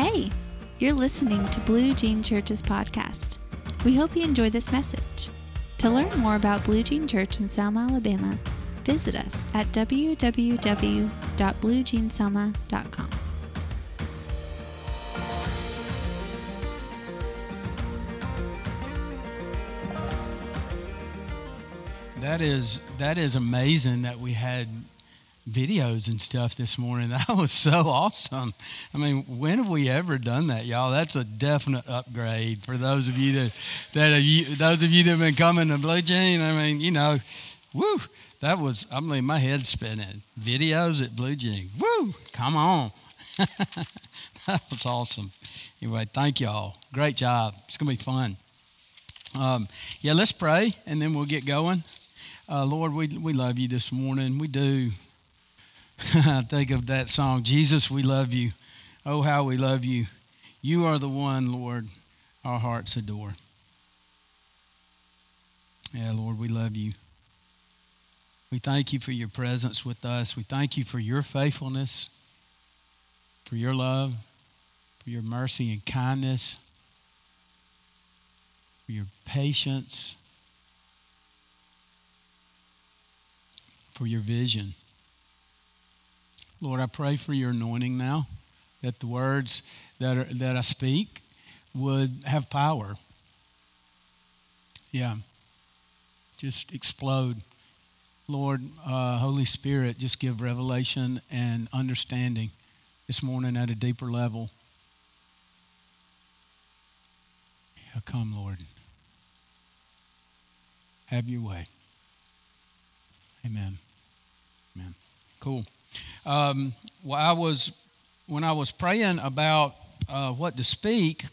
Hey, you're listening to Blue Jean Church's podcast. We hope you enjoy this message. To learn more about Blue Jean Church in Selma, Alabama, visit us at www.bluejeanselma.com. That is amazing that we had videos and stuff this morning. That was so awesome. I mean, when have we ever done that, y'all? That's a definite upgrade for those of you that have been coming to Blue Jean. I mean, you know, woo! That was, I'm leaving my head spinning. Videos at Blue Jean. Woo! Come on. That was awesome. Anyway, thank y'all. Great job. It's gonna be fun. Let's pray and then we'll get going. Lord, we love you this morning. We do. I think of that song, Jesus, we love you. Oh, how we love you. You are the one, Lord, our hearts adore. Yeah, Lord, we love you. We thank you for your presence with us. We thank you for your faithfulness, for your love, for your mercy and kindness, for your patience, for your vision. Lord, I pray for your anointing now, that the words that I speak would have power. Yeah, just explode. Lord, Holy Spirit, just give revelation and understanding this morning at a deeper level. Yeah, come, Lord. Have your way. Amen. Amen. Cool. When I was praying about what to speak,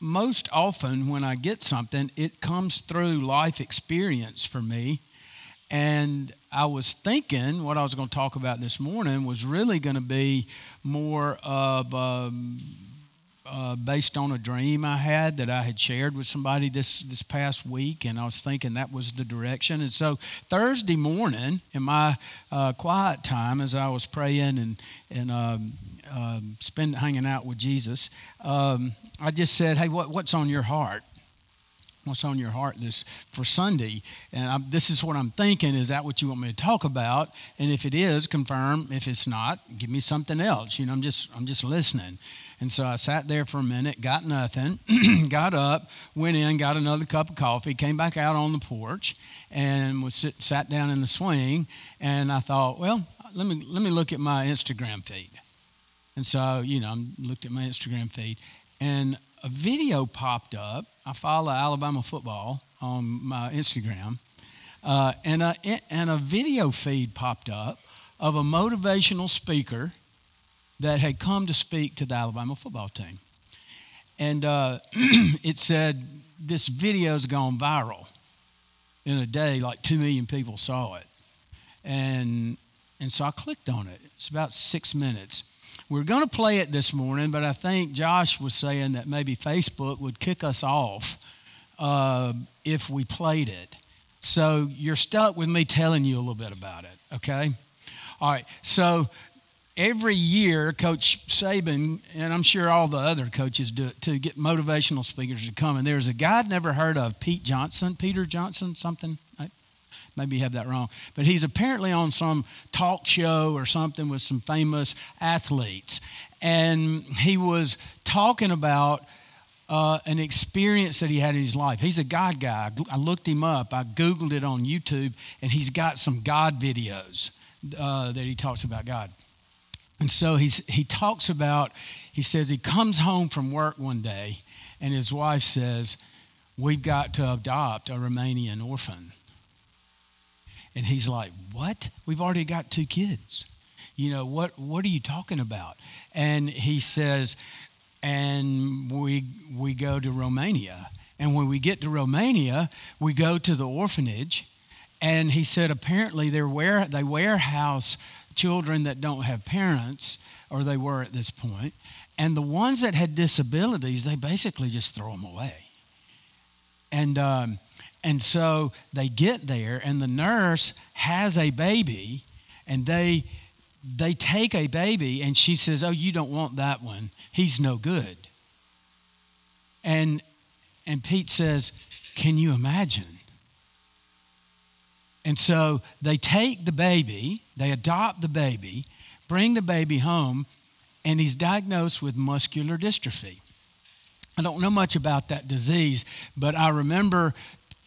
most often when I get something, it comes through life experience for me. And I was thinking what I was going to talk about this morning was really going to be more of based on a dream I had that I had shared with somebody this past week, and I was thinking that was the direction. And so Thursday morning in my quiet time as I was praying and hanging out with Jesus, I just said, hey, what's on your heart? What's on your heart for Sunday? And this is what I'm thinking. Is that what you want me to talk about? And if it is, confirm. If it's not, give me something else. You know, I'm just listening. And so I sat there for a minute, got nothing, got up, went in, got another cup of coffee, came back out on the porch, and was sat down in the swing. And I thought, well, let me look at my Instagram feed. And so, you know, I looked at my Instagram feed, and a video popped up. I follow Alabama football on my Instagram, and a video feed popped up of a motivational speaker that had come to speak to the Alabama football team. And it said, this video's gone viral. In a day, like 2 million people saw it. And so I clicked on it. It's about 6 minutes. We're going to play it this morning, but I think Josh was saying that maybe Facebook would kick us off if we played it. So you're stuck with me telling you a little bit about it, okay? All right, so every year, Coach Saban, and I'm sure all the other coaches do it too, get motivational speakers to come. And there's a guy I'd never heard of, Peter Johnson, something. Maybe you have that wrong. But he's apparently on some talk show or something with some famous athletes. And he was talking about an experience that he had in his life. He's a God guy. I looked him up. I Googled it on YouTube, and he's got some God videos that he talks about God. And so he says he comes home from work one day, and his wife says, we've got to adopt a Romanian orphan. And he's like, what? We've already got 2 kids. You know, what are you talking about? And he says, and we go to Romania. And when we get to Romania, we go to the orphanage. And he said, apparently they warehouse children that don't have parents, or they were at this point. And the ones that had disabilities, they basically just throw them away. And so they get there, and the nurse has a baby, and they they take a baby and she says, oh, you don't want that one. He's no good. And Pete says, can you imagine? And so they take the baby, they adopt the baby, bring the baby home, and he's diagnosed with muscular dystrophy. I don't know much about that disease, but I remember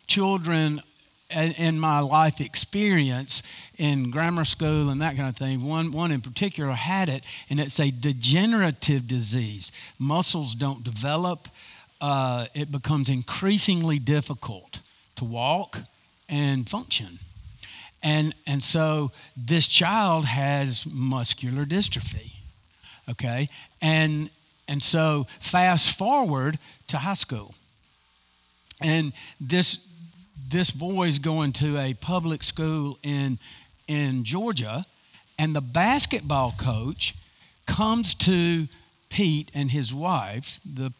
children in my life experience in grammar school and that kind of thing. One in particular had it, and it's a degenerative disease. Muscles don't develop. It becomes increasingly difficult to walk and function. And so this child has muscular dystrophy, okay? And so fast forward to high school. And this boy's going to a public school in Georgia, and the basketball coach comes to Pete and his wife, the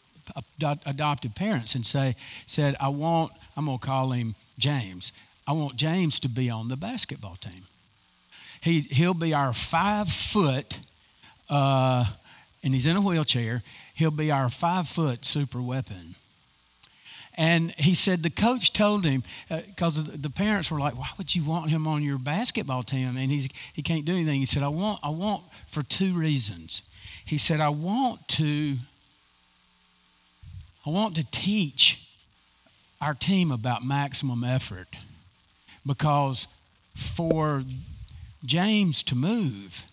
adopted parents, and said, I'm going to call him James. I want James to be on the basketball team. He'll be our 5-foot, and he's in a wheelchair. He'll be our 5-foot super weapon. And he said the coach told him, because the parents were like, why would you want him on your basketball team? And he can't do anything. He said, I want for two reasons. He said, I want to teach our team about maximum effort, because for James to move,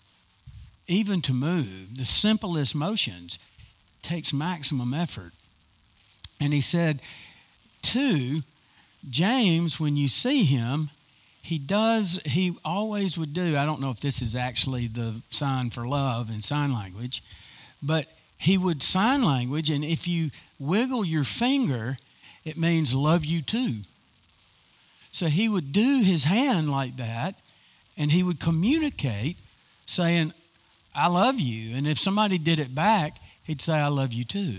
even to move, the simplest motions takes maximum effort. And he said, two, James, when you see him, he always would do, I don't know if this is actually the sign for love in sign language, but he would sign language, and if you wiggle your finger, it means love you too. So he would do his hand like that, and he would communicate saying, I love you. And if somebody did it back, he'd say, I love you too.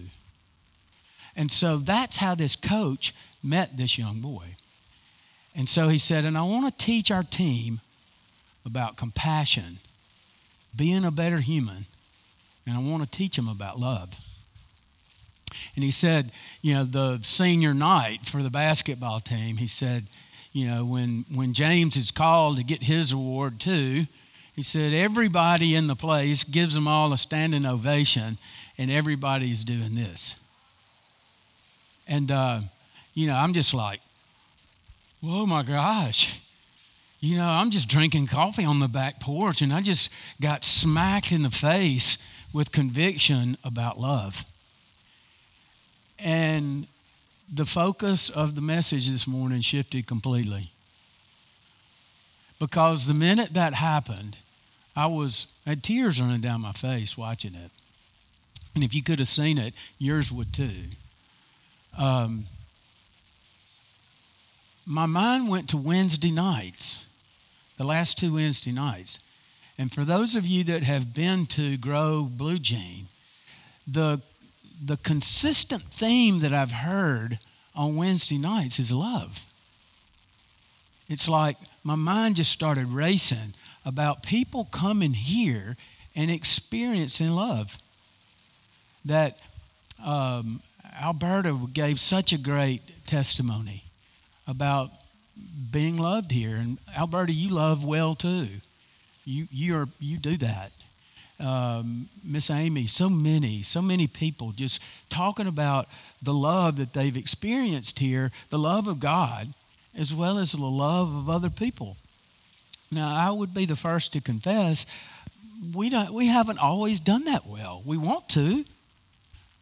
And so that's how this coach met this young boy. And so he said, and I want to teach our team about compassion, being a better human, and I want to teach them about love. And he said, the senior night for the basketball team, he said, when James is called to get his award too, he said, everybody in the place gives them all a standing ovation, and everybody's doing this. And, I'm just like, oh my gosh. I'm just drinking coffee on the back porch, and I just got smacked in the face with conviction about love. And the focus of the message this morning shifted completely. Because the minute that happened, I had tears running down my face watching it. And if you could have seen it, yours would too. My mind went to Wednesday nights, the last two Wednesday nights. And for those of you that have been to Grow Blue Jean, the consistent theme that I've heard on Wednesday nights is love. It's like my mind just started racing about people coming here and experiencing love. That Alberta gave such a great testimony about being loved here. And Alberta, you love well too. You do that. Miss Amy, so many people just talking about the love that they've experienced here, the love of God, as well as the love of other people. Now, I would be the first to confess, we haven't always done that well. We want to,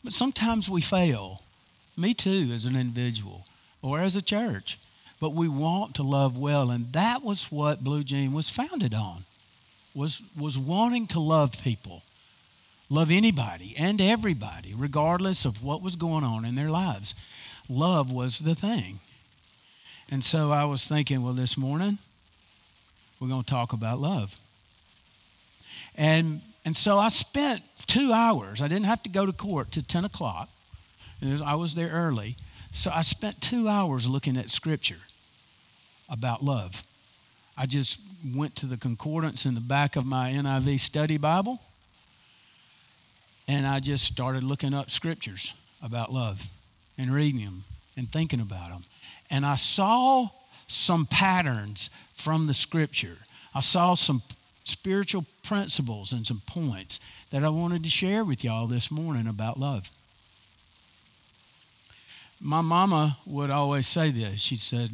but sometimes we fail. Me too, as an individual or as a church. But we want to love well, and that was what Blue Jean was founded on. Was wanting to love people, love anybody and everybody, regardless of what was going on in their lives. Love was the thing. And so I was thinking, well, this morning, we're going to talk about love. And so I spent 2 hours. I didn't have to go to court till 10 o'clock. And I was there early. So I spent 2 hours looking at Scripture about love. I just went to the concordance in the back of my NIV study Bible, and I just started looking up scriptures about love and reading them and thinking about them. And I saw some patterns from the scripture. I saw some spiritual principles and some points that I wanted to share with y'all this morning about love. My mama would always say this. She said,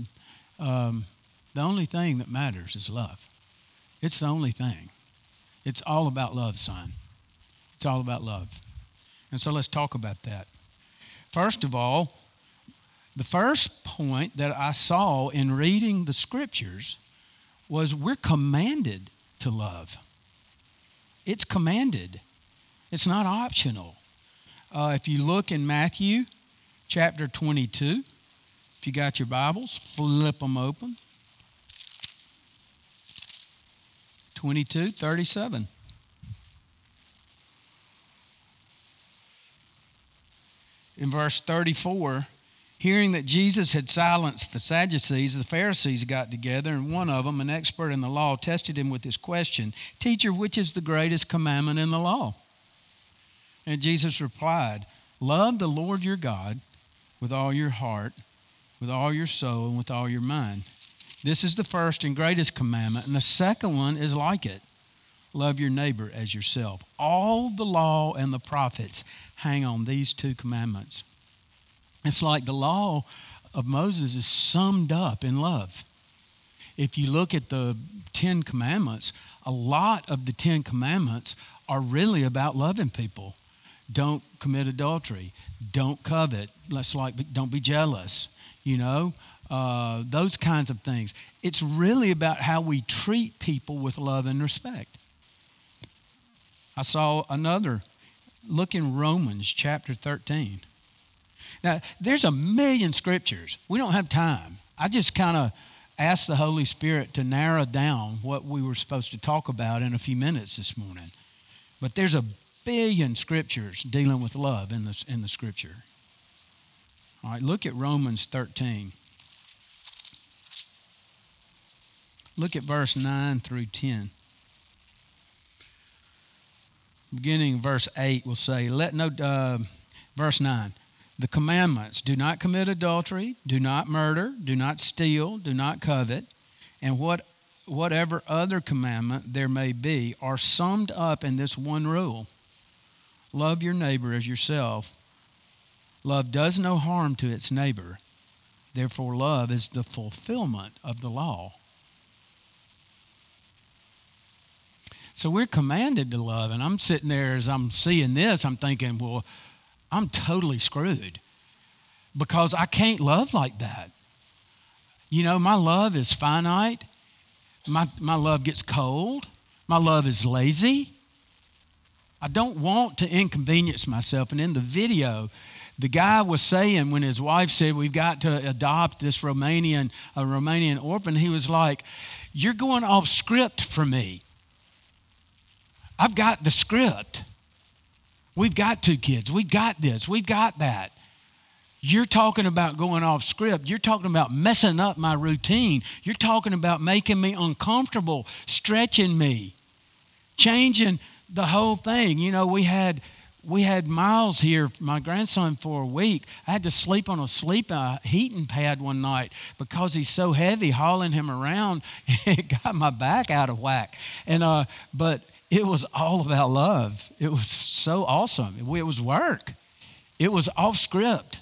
the only thing that matters is love. It's the only thing. It's all about love, son. It's all about love. And so let's talk about that. First of all, the first point that I saw in reading the scriptures was we're commanded to love. It's commanded. It's not optional. If you look in Matthew chapter 22, if you got your Bibles, flip them open. 22:37. In verse 34, hearing that Jesus had silenced the Sadducees, the Pharisees got together, and one of them, an expert in the law, tested him with this question, "Teacher, which is the greatest commandment in the law?" And Jesus replied, "Love the Lord your God with all your heart, with all your soul, and with all your mind. This is the first and greatest commandment, and the second one is like it. Love your neighbor as yourself. All the law and the prophets hang on these two commandments." It's like the law of Moses is summed up in love. If you look at the 10 commandments, a lot of the 10 commandments are really about loving people. Don't commit adultery. Don't covet. Don't be jealous. You know, those kinds of things. It's really about how we treat people with love and respect. I saw another. Look in Romans chapter 13. Now, there's a million scriptures. We don't have time. I just kind of asked the Holy Spirit to narrow down what we were supposed to talk about in a few minutes this morning. But there's a billion scriptures dealing with love in the scripture. All right, look at Romans 13. Look at verse 9 through 10. Beginning verse 8 will say, verse 9, the commandments, do not commit adultery, do not murder, do not steal, do not covet, and whatever other commandment there may be are summed up in this one rule. Love your neighbor as yourself. Love does no harm to its neighbor. Therefore, love is the fulfillment of the law. So we're commanded to love, and I'm sitting there as I'm seeing this, I'm thinking, well, I'm totally screwed because I can't love like that. You know, my love is finite. My love gets cold. My love is lazy. I don't want to inconvenience myself. And in the video, the guy was saying when his wife said, we've got to adopt this Romanian orphan, he was like, you're going off script for me. I've got the script. We've got two kids. We've got this. We've got that. You're talking about going off script. You're talking about messing up my routine. You're talking about making me uncomfortable, stretching me, changing the whole thing. You know, we had Miles here, my grandson, for a week. I had to sleep on a heating pad one night because he's so heavy, hauling him around. It got my back out of whack. And but it was all about love. It was so awesome. It was work. It was off script.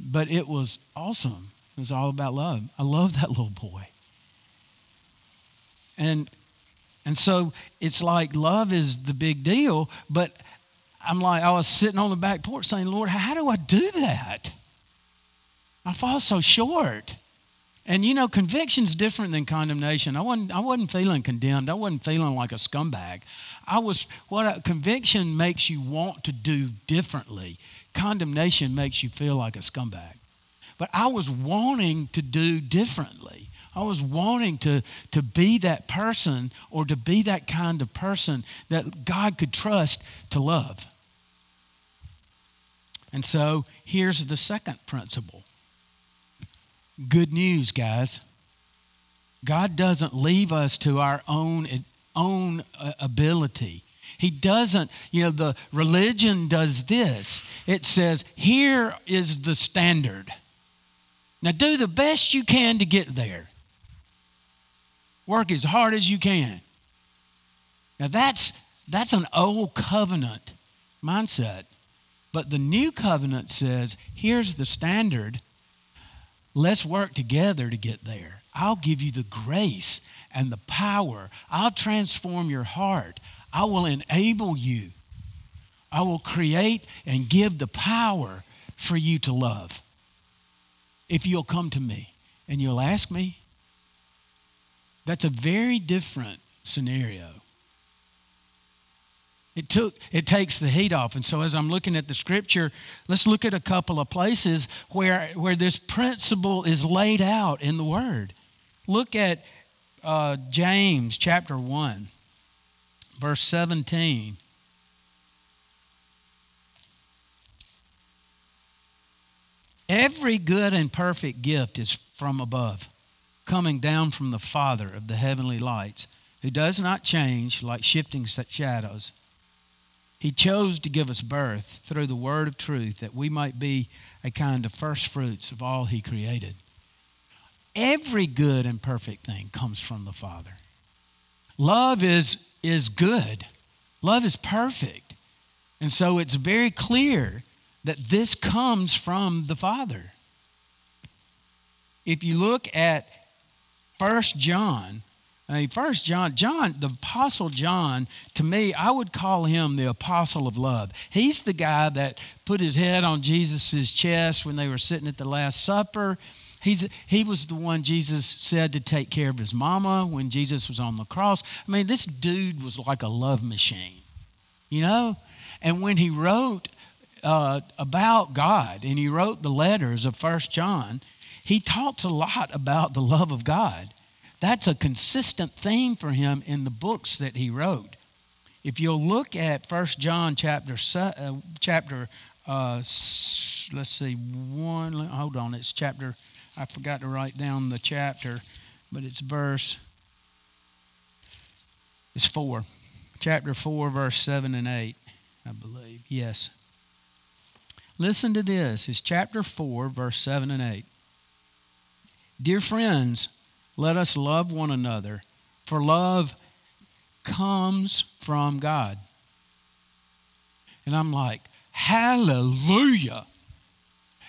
But it was awesome. It was all about love. I love that little boy. And so it's like love is the big deal, but I was sitting on the back porch saying, Lord, how do I do that? I fall so short. And you know, conviction's different than condemnation. I wasn't feeling condemned. I wasn't feeling like a scumbag. Conviction makes you want to do differently. Condemnation makes you feel like a scumbag. But I was wanting to do differently. I was wanting to be that person or to be that kind of person that God could trust to love. And so here's the second principle. Good news, guys. God doesn't leave us to our own ability. He doesn't, the religion does this. It says, here is the standard. Now do the best you can to get there. Work as hard as you can. Now that's an old covenant mindset. But the new covenant says, here's the standard. Let's work together to get there. I'll give you the grace and the power. I'll transform your heart. I will enable you. I will create and give the power for you to love. If you'll come to me and you'll ask me, that's a very different scenario. It takes the heat off. And so as I'm looking at the scripture, let's look at a couple of places where this principle is laid out in the Word. Look at James chapter 1, verse 17. Every good and perfect gift is from above, coming down from the Father of the heavenly lights, who does not change like shifting shadows. He chose to give us birth through the word of truth that we might be a kind of first fruits of all he created. Every good and perfect thing comes from the Father. Love is good. Love is perfect. And so it's very clear that this comes from the Father. If you look at 1 John, the Apostle John, to me, I would call him the Apostle of Love. He's the guy that put his head on Jesus' chest when they were sitting at the Last Supper. He was the one Jesus said to take care of his mama when Jesus was on the cross. I mean, this dude was like a love machine, And when he wrote about God and he wrote the letters of 1 John, he talks a lot about the love of God. That's a consistent theme for him in the books that he wrote. If you'll look at 1 John I forgot to write down the chapter, but it's 4. Chapter 4, verse 7 and 8, I believe. Yes. Listen to this. It's chapter 4, verse 7 and 8. Dear friends, let us love one another, for love comes from God. And I'm like, hallelujah.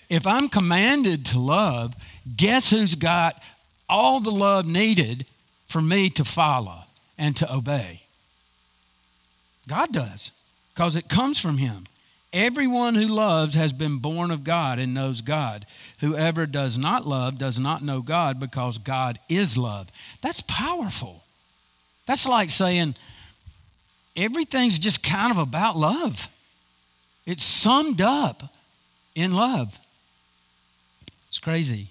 If I'm commanded to love, guess who's got all the love needed for me to follow and to obey? God does, because it comes from him. Everyone who loves has been born of God and knows God. Whoever does not love does not know God, because God is love. That's powerful. That's like saying everything's just kind of about love. It's summed up in love. It's crazy.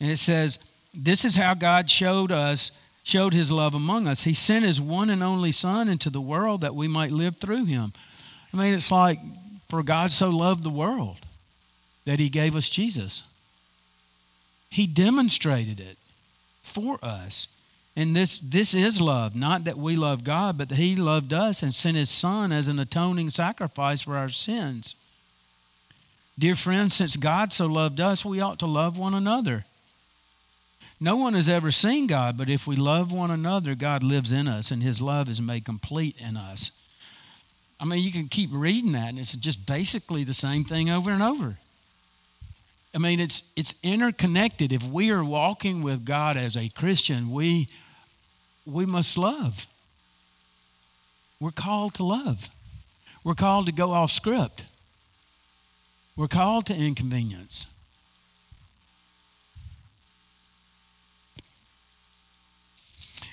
And it says, this is how God showed his love among us. He sent his one and only Son into the world that we might live through him. I mean, it's like, for God so loved the world that he gave us Jesus. He demonstrated it for us. And this is love, not that we love God, but that he loved us and sent his Son as an atoning sacrifice for our sins. Dear friends, since God so loved us, we ought to love one another. No one has ever seen God, but if we love one another, God lives in us and his love is made complete in us. I mean, you can keep reading that, and it's just basically the same thing over and over. I mean, it's interconnected. If we are walking with God as a Christian, we must love. We're called to love. We're called to go off script. We're called to inconvenience.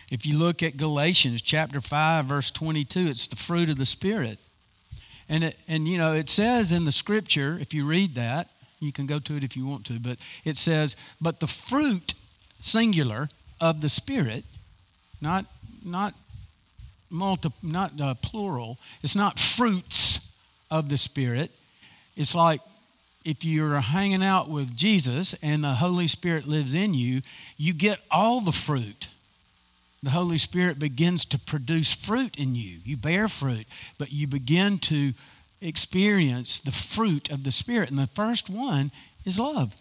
If you look at Galatians chapter 5, verse 22, it's the fruit of the Spirit. And it says in the scripture, if you read that, you can go to it if you want to, but it says, but the fruit, singular, of the Spirit, not plural, it's not fruits of the Spirit. It's like if you're hanging out with Jesus and the Holy Spirit lives in you, you get all the fruit. The Holy Spirit begins to produce fruit in you. You bear fruit, but you begin to experience the fruit of the Spirit. And the first one is love.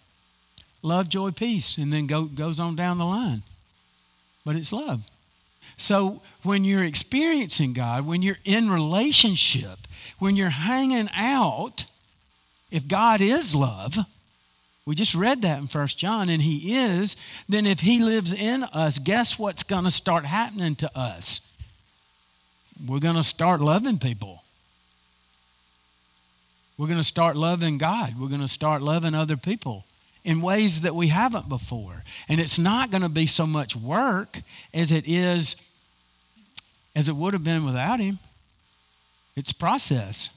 Love, joy, peace, and then goes on down the line. But it's love. So when you're experiencing God, when you're in relationship, when you're hanging out, if God is love, we just read that in 1 John, and He is, then if He lives in us, guess what's going to start happening to us? We're going to start loving people. We're going to start loving God. We're going to start loving other people in ways that we haven't before. And it's not going to be so much work as it is, as it would have been without Him. It's a process.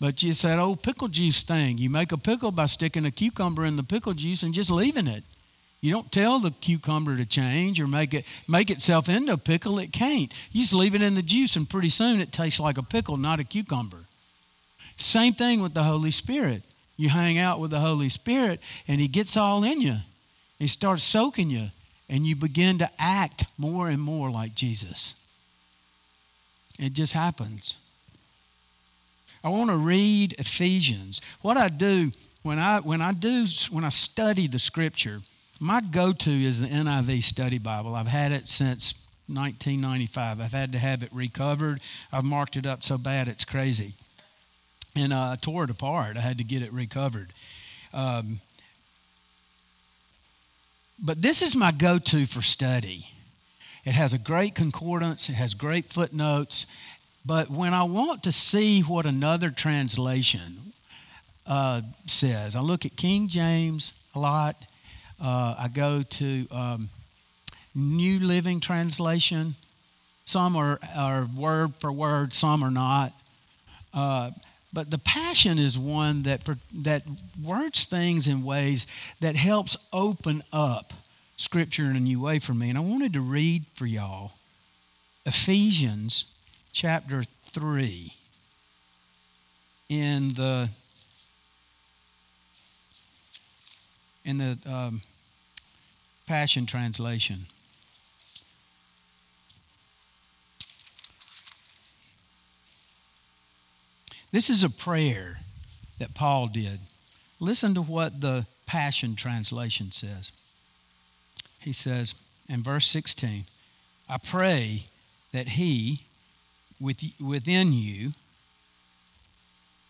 But it's that old pickle juice thing. You make a pickle by sticking a cucumber in the pickle juice and just leaving it. You don't tell the cucumber to change or make itself into a pickle. It can't. You just leave it in the juice, and pretty soon it tastes like a pickle, not a cucumber. Same thing with the Holy Spirit. You hang out with the Holy Spirit, and He gets all in you. He starts soaking you, and you begin to act more and more like Jesus. It just happens. I want to read Ephesians. What I do when I study the Scripture, my go-to is the NIV Study Bible. I've had it since 1995. I've had to have it recovered. I've marked it up so bad it's crazy, and I tore it apart. I had to get it recovered. But this is my go-to for study. It has a great concordance. It has great footnotes. But when I want to see what another translation says, I look at King James a lot. I go to New Living Translation. Some are word for word, some are not. But the Passion is one that words things in ways that helps open up Scripture in a new way for me. And I wanted to read for y'all Ephesians chapter 3 in the Passion Translation. This is a prayer that Paul did. Listen to what the Passion Translation says. He says in verse 16, I pray that He within you,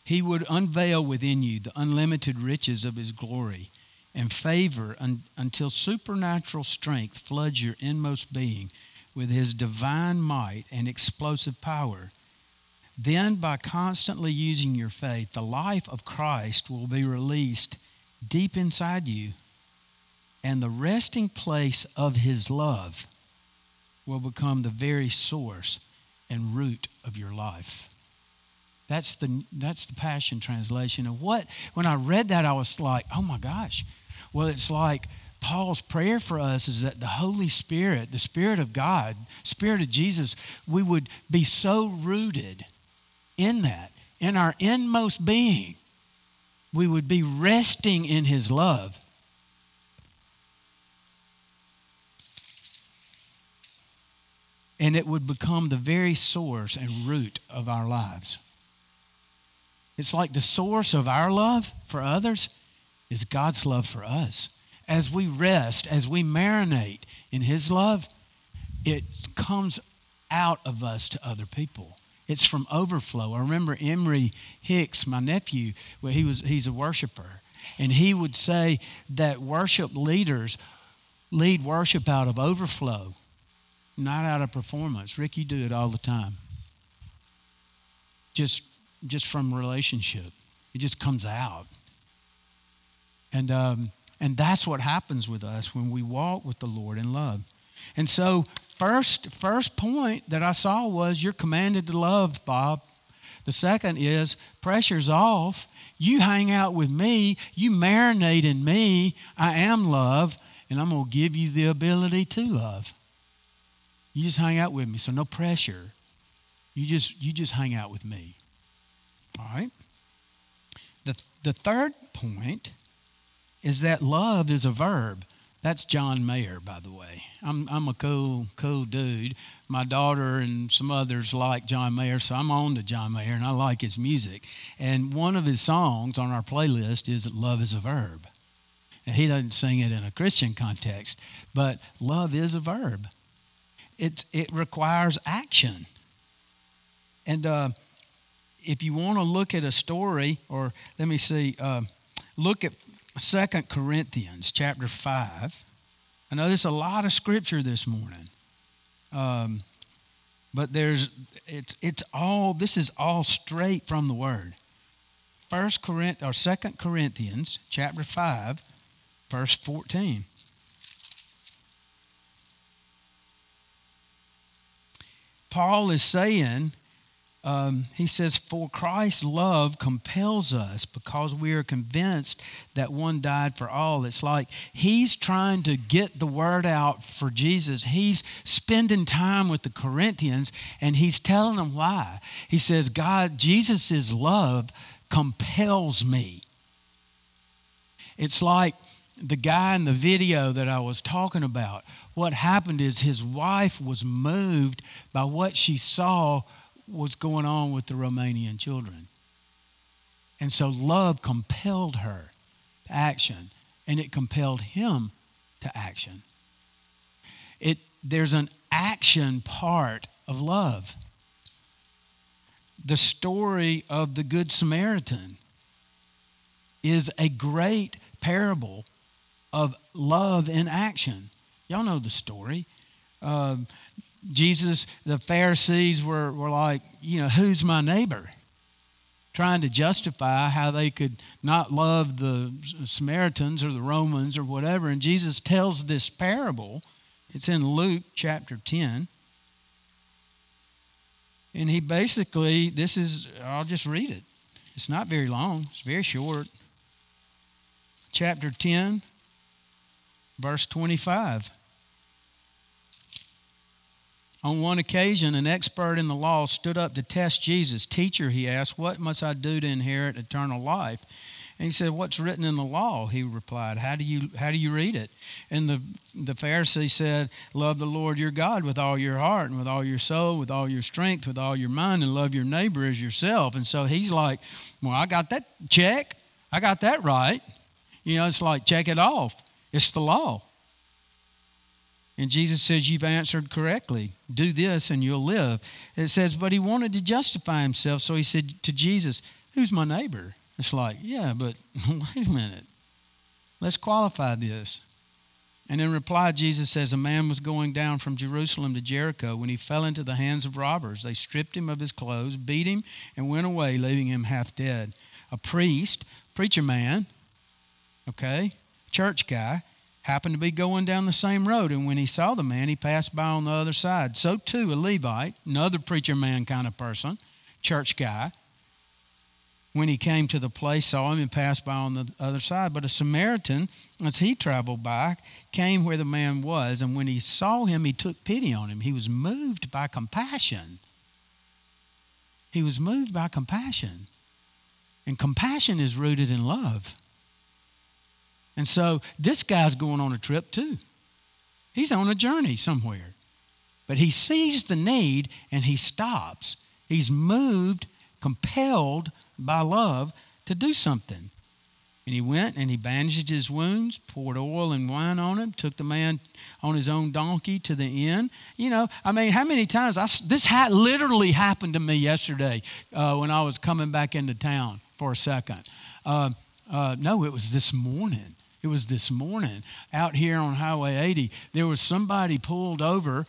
He would unveil within you the unlimited riches of His glory and favor until supernatural strength floods your inmost being with His divine might and explosive power. Then, by constantly using your faith, the life of Christ will be released deep inside you, and the resting place of His love will become the very source and root of your life. That's the Passion Translation. And when I read that, I was like, oh my gosh. Well, it's like Paul's prayer for us is that the Holy Spirit, the Spirit of God, Spirit of Jesus, we would be so rooted in that, in our inmost being, we would be resting in His love. And it would become the very source and root of our lives. It's like the source of our love for others is God's love for us. As we rest, as we marinate in His love, it comes out of us to other people. It's from overflow. I remember Emery Hicks, my nephew, where he's a worshiper, and he would say that worship leaders lead worship out of overflow, not out of performance. Rick, you do it all the time. Just from relationship, it just comes out. And that's what happens with us when we walk with the Lord in love. And so, first point that I saw was you're commanded to love, Bob. The second is pressure's off. You hang out with me. You marinate in me. I am love, and I'm going to give you the ability to love. You just hang out with me, so no pressure. You just hang out with me. All right? The third point is that love is a verb. That's John Mayer, by the way. I'm a cool dude. My daughter and some others like John Mayer, so I'm on to John Mayer, and I like his music. And one of his songs on our playlist is Love is a Verb. And he doesn't sing it in a Christian context, but love is a verb. It requires action. And if you want to look at a story, or let me see, look at 2 Corinthians chapter 5. I know there's a lot of scripture this morning, but this is all straight from the Word. 2 Corinthians chapter 5, verse 14. Paul is saying, he says, "For Christ's love compels us because we are convinced that one died for all." It's like he's trying to get the word out for Jesus. He's spending time with the Corinthians, and he's telling them why. He says, God, Jesus' love compels me. It's like the guy in the video that I was talking about. What happened is his wife was moved by what she saw was going on with the Romanian children. And so love compelled her to action, and it compelled him to action. There's an action part of love. The story of the Good Samaritan is a great parable of love in action. Y'all know the story. Jesus, the Pharisees were like, who's my neighbor? Trying to justify how they could not love the Samaritans or the Romans or whatever. And Jesus tells this parable. It's in Luke chapter 10. And he basically, I'll just read it. It's not very long. It's very short. Chapter 10, verse 25. On one occasion, an expert in the law stood up to test Jesus. "Teacher," he asked, "what must I do to inherit eternal life?" And he said, "What's written in the law?" He replied, How do you read it?" And the Pharisee said, "Love the Lord your God with all your heart and with all your soul, with all your strength, with all your mind, and love your neighbor as yourself." And so he's like, "Well, I got that check. I got that right." It's like, check it off. It's the law. And Jesus says, "You've answered correctly. Do this and you'll live." It says, but he wanted to justify himself. So he said to Jesus, "Who's my neighbor?" It's like, yeah, but wait a minute. Let's qualify this. And in reply, Jesus says, "A man was going down from Jerusalem to Jericho when he fell into the hands of robbers. They stripped him of his clothes, beat him, and went away, leaving him half dead. A priest, preacher man, church guy, happened to be going down the same road, and when he saw the man, he passed by on the other side. So too, a Levite," another preacher man kind of person, church guy, "when he came to the place, saw him and passed by on the other side. But a Samaritan, as he traveled by, came where the man was, and when he saw him, he took pity on him." He was moved by compassion. He was moved by compassion. And compassion is rooted in love. And so this guy's going on a trip too. He's on a journey somewhere. But he sees the need and he stops. He's moved, compelled by love to do something. And he went and he bandaged his wounds, poured oil and wine on him, took the man on his own donkey to the inn. How many times? This literally happened to me yesterday when I was coming back into town for a second. It was this morning. It was this morning out here on Highway 80. There was somebody pulled over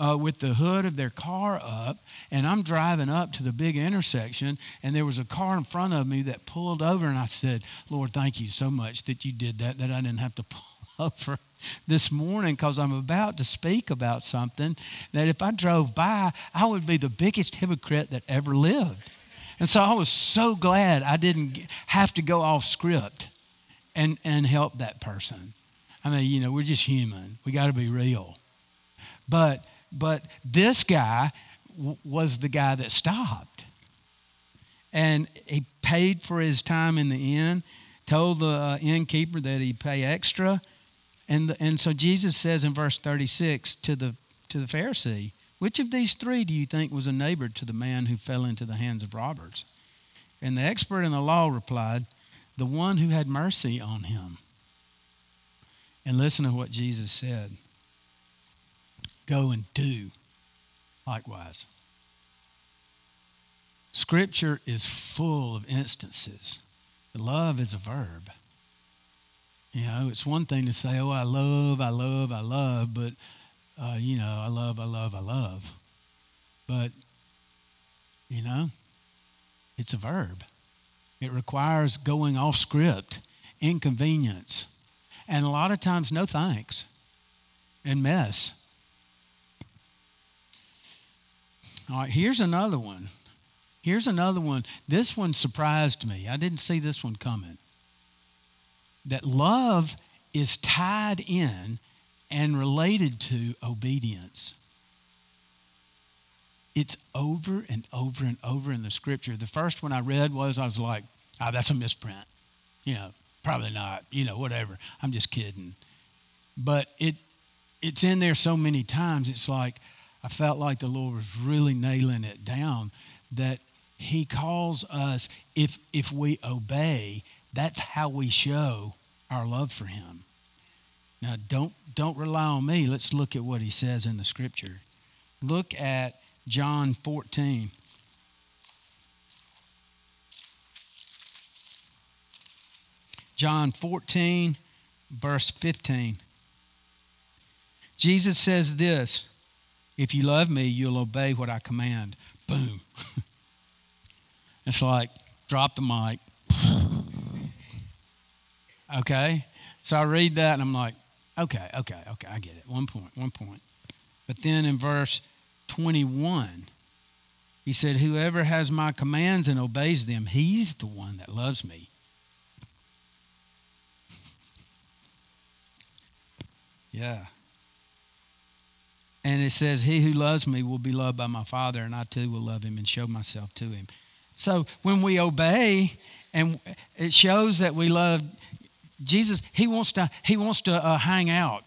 with the hood of their car up, and I'm driving up to the big intersection, and there was a car in front of me that pulled over, and I said, "Lord, thank you so much that you did that I didn't have to pull over this morning," because I'm about to speak about something that if I drove by, I would be the biggest hypocrite that ever lived. And so I was so glad I didn't have to go off script and help that person. We're just human. We got to be real. But this guy was the guy that stopped. And he paid for his time in the inn, told the innkeeper that he'd pay extra. And so Jesus says in verse 36 to the Pharisee, which of these three do you think was a neighbor to the man who fell into the hands of robbers? And the expert in the law replied, the one who had mercy on him. And listen to what Jesus said. Go and do likewise. Scripture is full of instances. Love is a verb. You know, it's one thing to say, oh, I love, but, you know, I love. But, you know, it's a verb. It requires going off script, inconvenience, and a lot of times no thanks and mess. All right, here's another one. This one surprised me. I didn't see this one coming. That love is tied in and related to obedience. It's over and over and over in the Scripture. The first one I read I was like, oh, that's a misprint. You know, probably not. You know, whatever. I'm just kidding. But it's in there so many times. It's like I felt like the Lord was really nailing it down that He calls us, if we obey, that's how we show our love for Him. Now, don't rely on me. Let's look at what He says in the Scripture. Look at John 14. John 14, verse 15. Jesus says this, if you love me, you'll obey what I command. Boom. It's like, drop the mic. Okay? So I read that and I'm like, okay, I get it. One point. But then in verse 21, he said, whoever has my commands and obeys them, he's the one that loves me. Yeah. And it says, he who loves me will be loved by my Father, and I too will love him and show myself to him. So when we obey, and it shows that we love Jesus, he wants to hang out.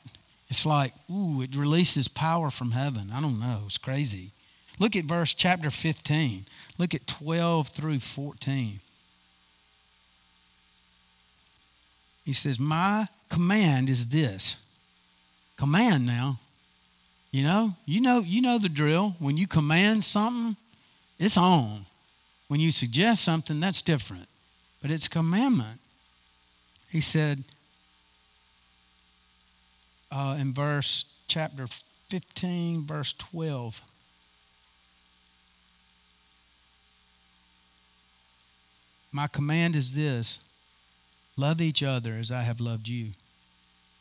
It's like, ooh, it releases power from heaven. I don't know. It's crazy. Look at chapter 15. Look at 12 through 14. He says, my command is this. Command now. You know the drill. When you command something, it's on. When you suggest something, that's different. But it's a commandment. He said, in chapter 15, verse 12. My command is this, love each other as I have loved you.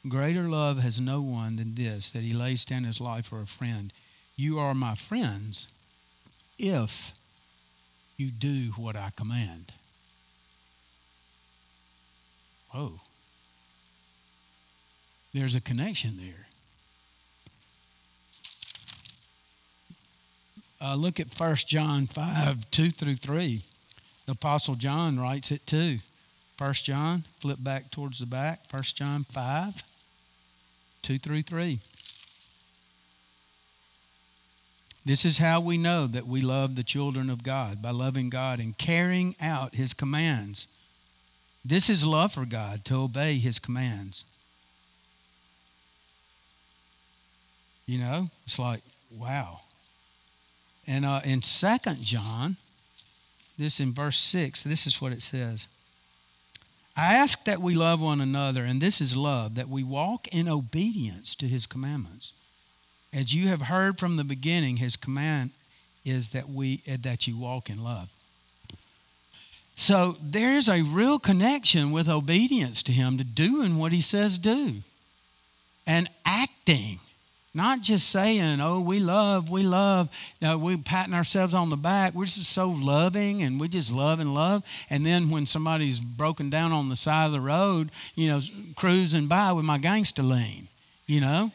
Greater love has no one than this, that he lays down his life for a friend. You are my friends if you do what I command. Oh. There's a connection there. Look at 1 John 5, 2 through 3. The Apostle John writes it too. 1 John, flip back towards the back. 1 John 5, 2 through 3. This is how we know that we love the children of God, by loving God and carrying out His commands. This is love for God, to obey His commands. You know, it's like, wow. And in 2 John, this in verse 6, this is what it says. I ask that we love one another, and this is love, that we walk in obedience to His commandments. As you have heard from the beginning, His command is that you walk in love. So there's a real connection with obedience to Him, to doing what He says do, and acting. Not just saying, oh, we love. No, we're patting ourselves on the back. We're just so loving, and we just love and love. And then when somebody's broken down on the side of the road, you know, cruising by with my gangster lean, you know.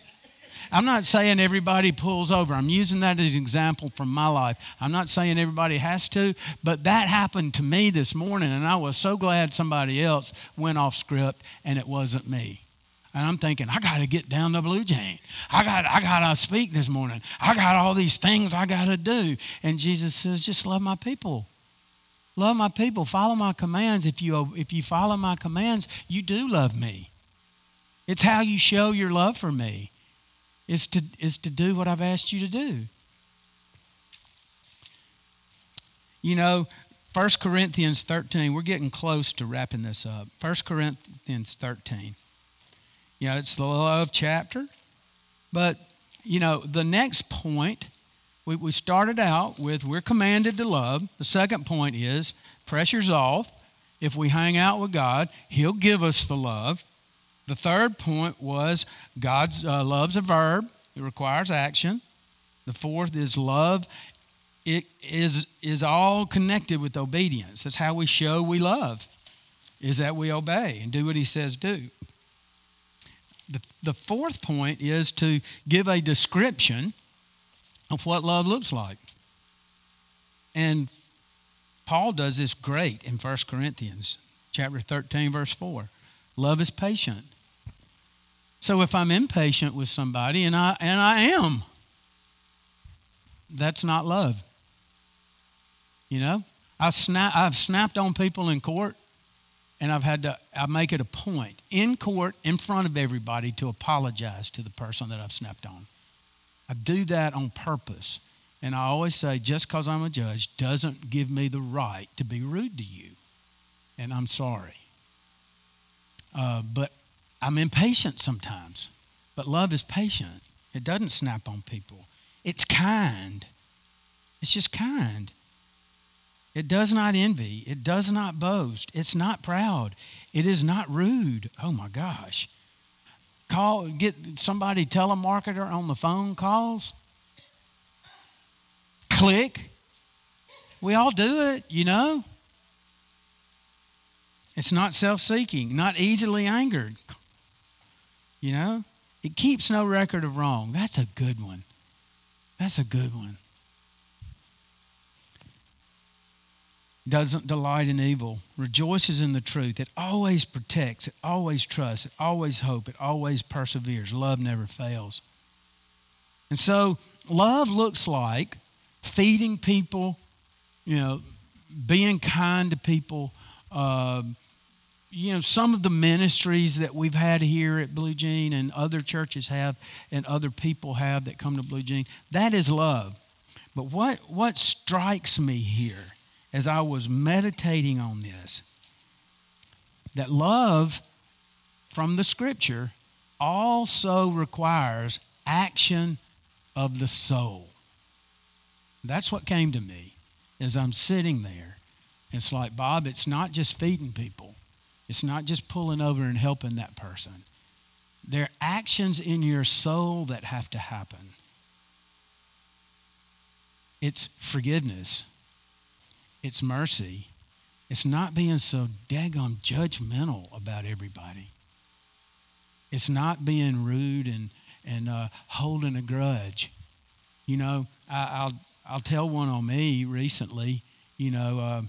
I'm not saying everybody pulls over. I'm using that as an example from my life. I'm not saying everybody has to, but that happened to me this morning, and I was so glad somebody else went off script and it wasn't me. And I'm thinking, I got to get down to Blue Jean. I got to speak this morning. I got all these things I got to do. And Jesus says, just love my people. Love my people. Follow my commands. If you follow my commands, you do love me. It's how you show your love for me. Is to do what I've asked you to do. You know, 1 Corinthians 13, we're getting close to wrapping this up. 1 Corinthians 13. You know, it's the love chapter. But, you know, the next point, we started out with we're commanded to love. The second point is pressure's off. If we hang out with God, He'll give us the love. The third point was God's love's a verb. It requires action. The fourth is love. It is all connected with obedience. That's how we show we love, is that we obey and do what He says do. The fourth point is to give a description of what love looks like. And Paul does this great in 1 Corinthians chapter 13, verse 4. Love is patient. So if I'm impatient with somebody, and I am, that's not love. You know, I've snapped on people in court, and I make it a point in court in front of everybody to apologize to the person that I've snapped on. I do that on purpose, and I always say, just because I'm a judge doesn't give me the right to be rude to you, and I'm sorry. But I'm impatient sometimes. But love is patient. It doesn't snap on people. It's kind. It's just kind. It does not envy. It does not boast. It's not proud. It is not rude. Oh, my gosh. Get somebody, telemarketer on the phone calls. Click. We all do it, you know. It's not self-seeking, not easily angered. You know, it keeps no record of wrong. That's a good one. That's a good one. Doesn't delight in evil, rejoices in the truth. It always protects, it always trusts, it always hopes, it always perseveres. Love never fails. And so love looks like feeding people, you know, being kind to people. You know, some of the ministries that we've had here at Blue Jean and other churches have and other people have that come to Blue Jean, that is love. But what strikes me here as I was meditating on this, that love from the Scripture also requires action of the soul. That's what came to me as I'm sitting there. It's like, Bob, it's not just feeding people. It's not just pulling over and helping that person. There are actions in your soul that have to happen. It's forgiveness. It's mercy. It's not being so daggone judgmental about everybody. It's not being rude and holding a grudge. You know, I'll tell one on me recently, you know,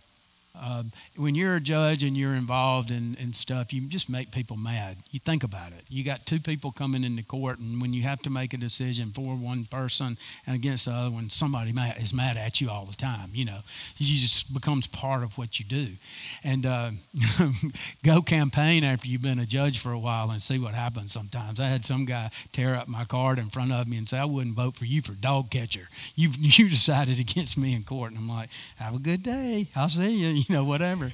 when you're a judge and you're involved in stuff, you just make people mad. You think about it. You got two people coming into court, and when you have to make a decision for one person and against the other one, somebody is mad at you all the time. You know, it just becomes part of what you do. And go campaign after you've been a judge for a while and see what happens sometimes. I had some guy tear up my card in front of me and say, I wouldn't vote for you for dog catcher. You decided against me in court. And I'm like, have a good day. I'll see you. You know, whatever.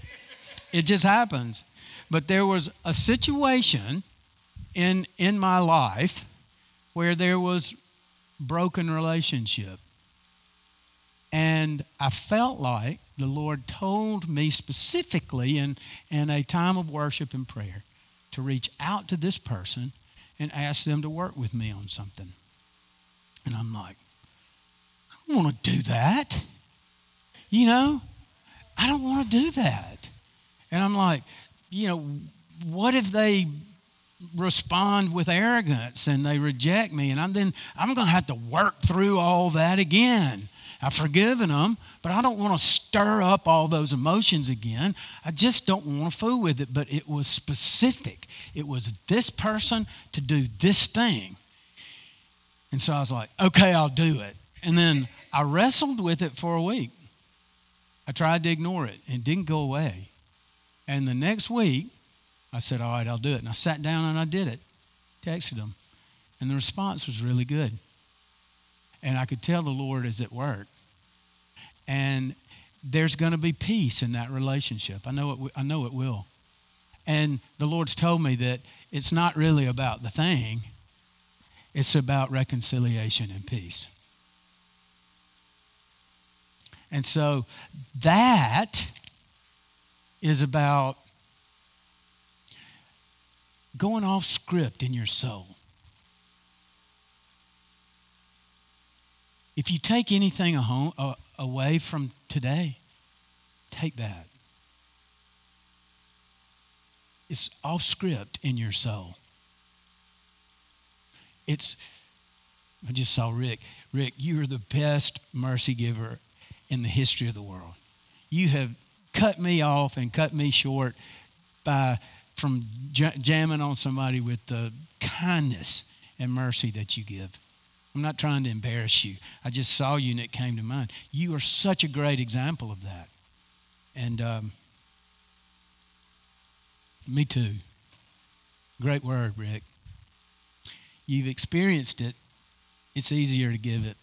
It just happens. But there was a situation in my life where there was broken relationship. And I felt like the Lord told me specifically in a time of worship and prayer to reach out to this person and ask them to work with me on something. And I'm like, I don't want to do that. You know? I don't want to do that. And I'm like, you know, what if they respond with arrogance and they reject me, and I'm going to have to work through all that again. I've forgiven them, but I don't want to stir up all those emotions again. I just don't want to fool with it, but it was specific. It was this person to do this thing. And so I was like, okay, I'll do it. And then I wrestled with it for a week. I tried to ignore it, and it didn't go away. And the next week, I said, all right, I'll do it. And I sat down and I did it, texted them. And the response was really good. And I could tell the Lord is at work. And there's going to be peace in that relationship. I know it will. And the Lord's told me that it's not really about the thing. It's about reconciliation and peace. And so that is about going off script in your soul. If you take anything away from today, take that. It's off script in your soul. I just saw Rick. Rick, you are the best mercy giver in the history of the world. You have cut me off and cut me short from jamming on somebody with the kindness and mercy that you give. I'm not trying to embarrass you. I just saw you and it came to mind. You are such a great example of that. And me too. Great word, Rick. You've experienced it. It's easier to give it.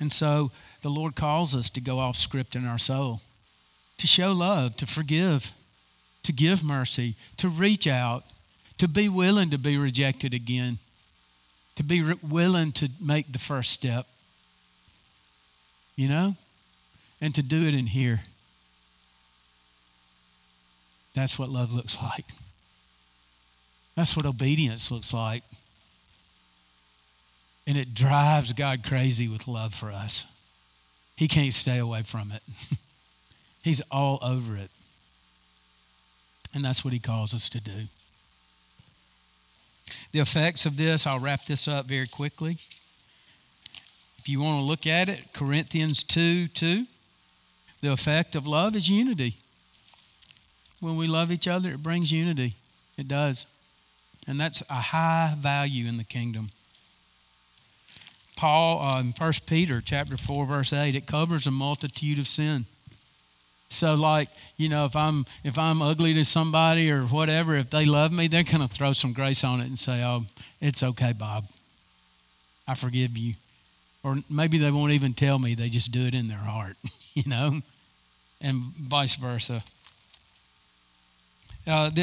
And so the Lord calls us to go off script in our soul, to show love, to forgive, to give mercy, to reach out, to be willing to be rejected again, to be willing to make the first step, and to do it in here. That's what love looks like. That's what obedience looks like. And it drives God crazy with love for us. He can't stay away from it. He's all over it. And that's what he calls us to do. The effects of this, I'll wrap this up very quickly. If you want to look at it, Corinthians 2:2, the effect of love is unity. When we love each other, it brings unity. It does. And that's a high value in the kingdom. Paul, in 1 Peter chapter 4, verse 8, it covers a multitude of sin. So if I'm ugly to somebody or whatever, if they love me, they're going to throw some grace on it and say, oh, it's okay, Bob. I forgive you. Or maybe they won't even tell me. They just do it in their heart, and vice versa. 1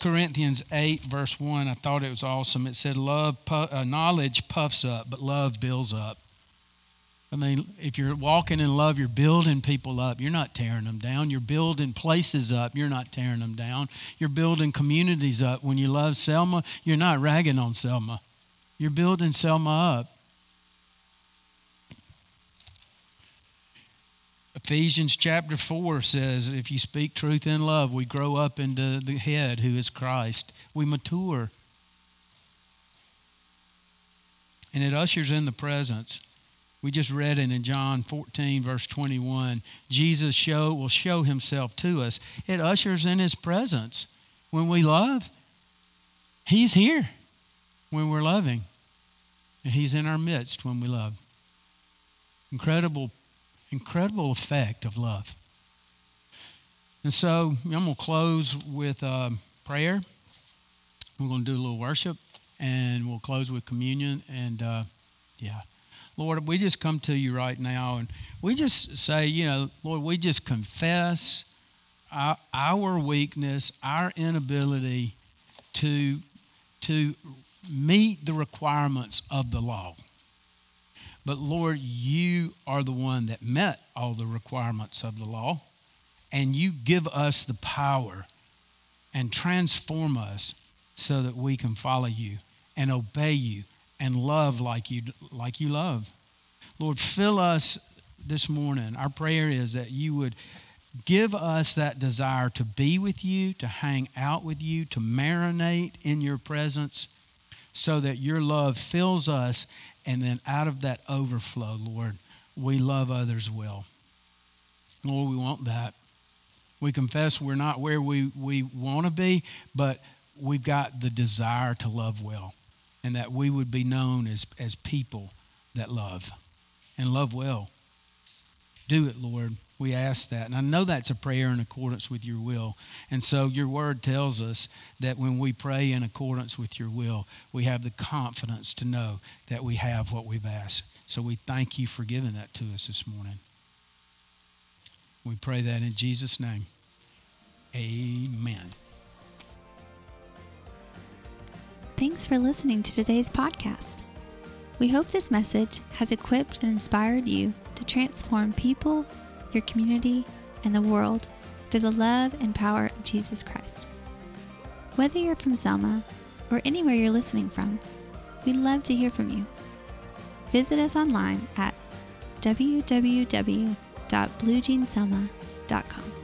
Corinthians 8, verse 1, I thought it was awesome. It said, knowledge puffs up, but love builds up. I mean, if you're walking in love, you're building people up. You're not tearing them down. You're building places up. You're not tearing them down. You're building communities up. When you love Selma, you're not ragging on Selma. You're building Selma up. Ephesians chapter 4 says, if you speak truth in love, we grow up into the head who is Christ. We mature. And it ushers in the presence. We just read it in John 14, verse 21. Jesus will show himself to us. It ushers in his presence. When we love, he's here when we're loving. And he's in our midst when we love. Incredible effect of love. And so I'm going to close with prayer. We're going to do a little worship. And we'll close with communion. And Lord, we just come to you right now, and we just say, Lord, we just confess our weakness, our inability to meet the requirements of the law. But Lord, you are the one that met all the requirements of the law, and you give us the power and transform us so that we can follow you and obey you. And love like you love. Lord, fill us this morning. Our prayer is that you would Give us that desire to be with you, to hang out with you, to marinate in your presence so that your love fills us. And then out of that overflow, Lord, we love others well. Lord, we want that. We confess we're not where we want to be, but we've got the desire to love well, and that we would be known as people that love and love well. Do it, Lord. We ask that. And I know that's a prayer in accordance with your will. And so your word tells us that when we pray in accordance with your will, we have the confidence to know that we have what we've asked. So we thank you for giving that to us this morning. We pray that in Jesus' name. Amen. Thanks for listening to today's podcast. We hope this message has equipped and inspired you to transform people, your community, and the world through the love and power of Jesus Christ. Whether you're from Selma or anywhere you're listening from, we'd love to hear from you. Visit us online at www.bluejeanselma.com.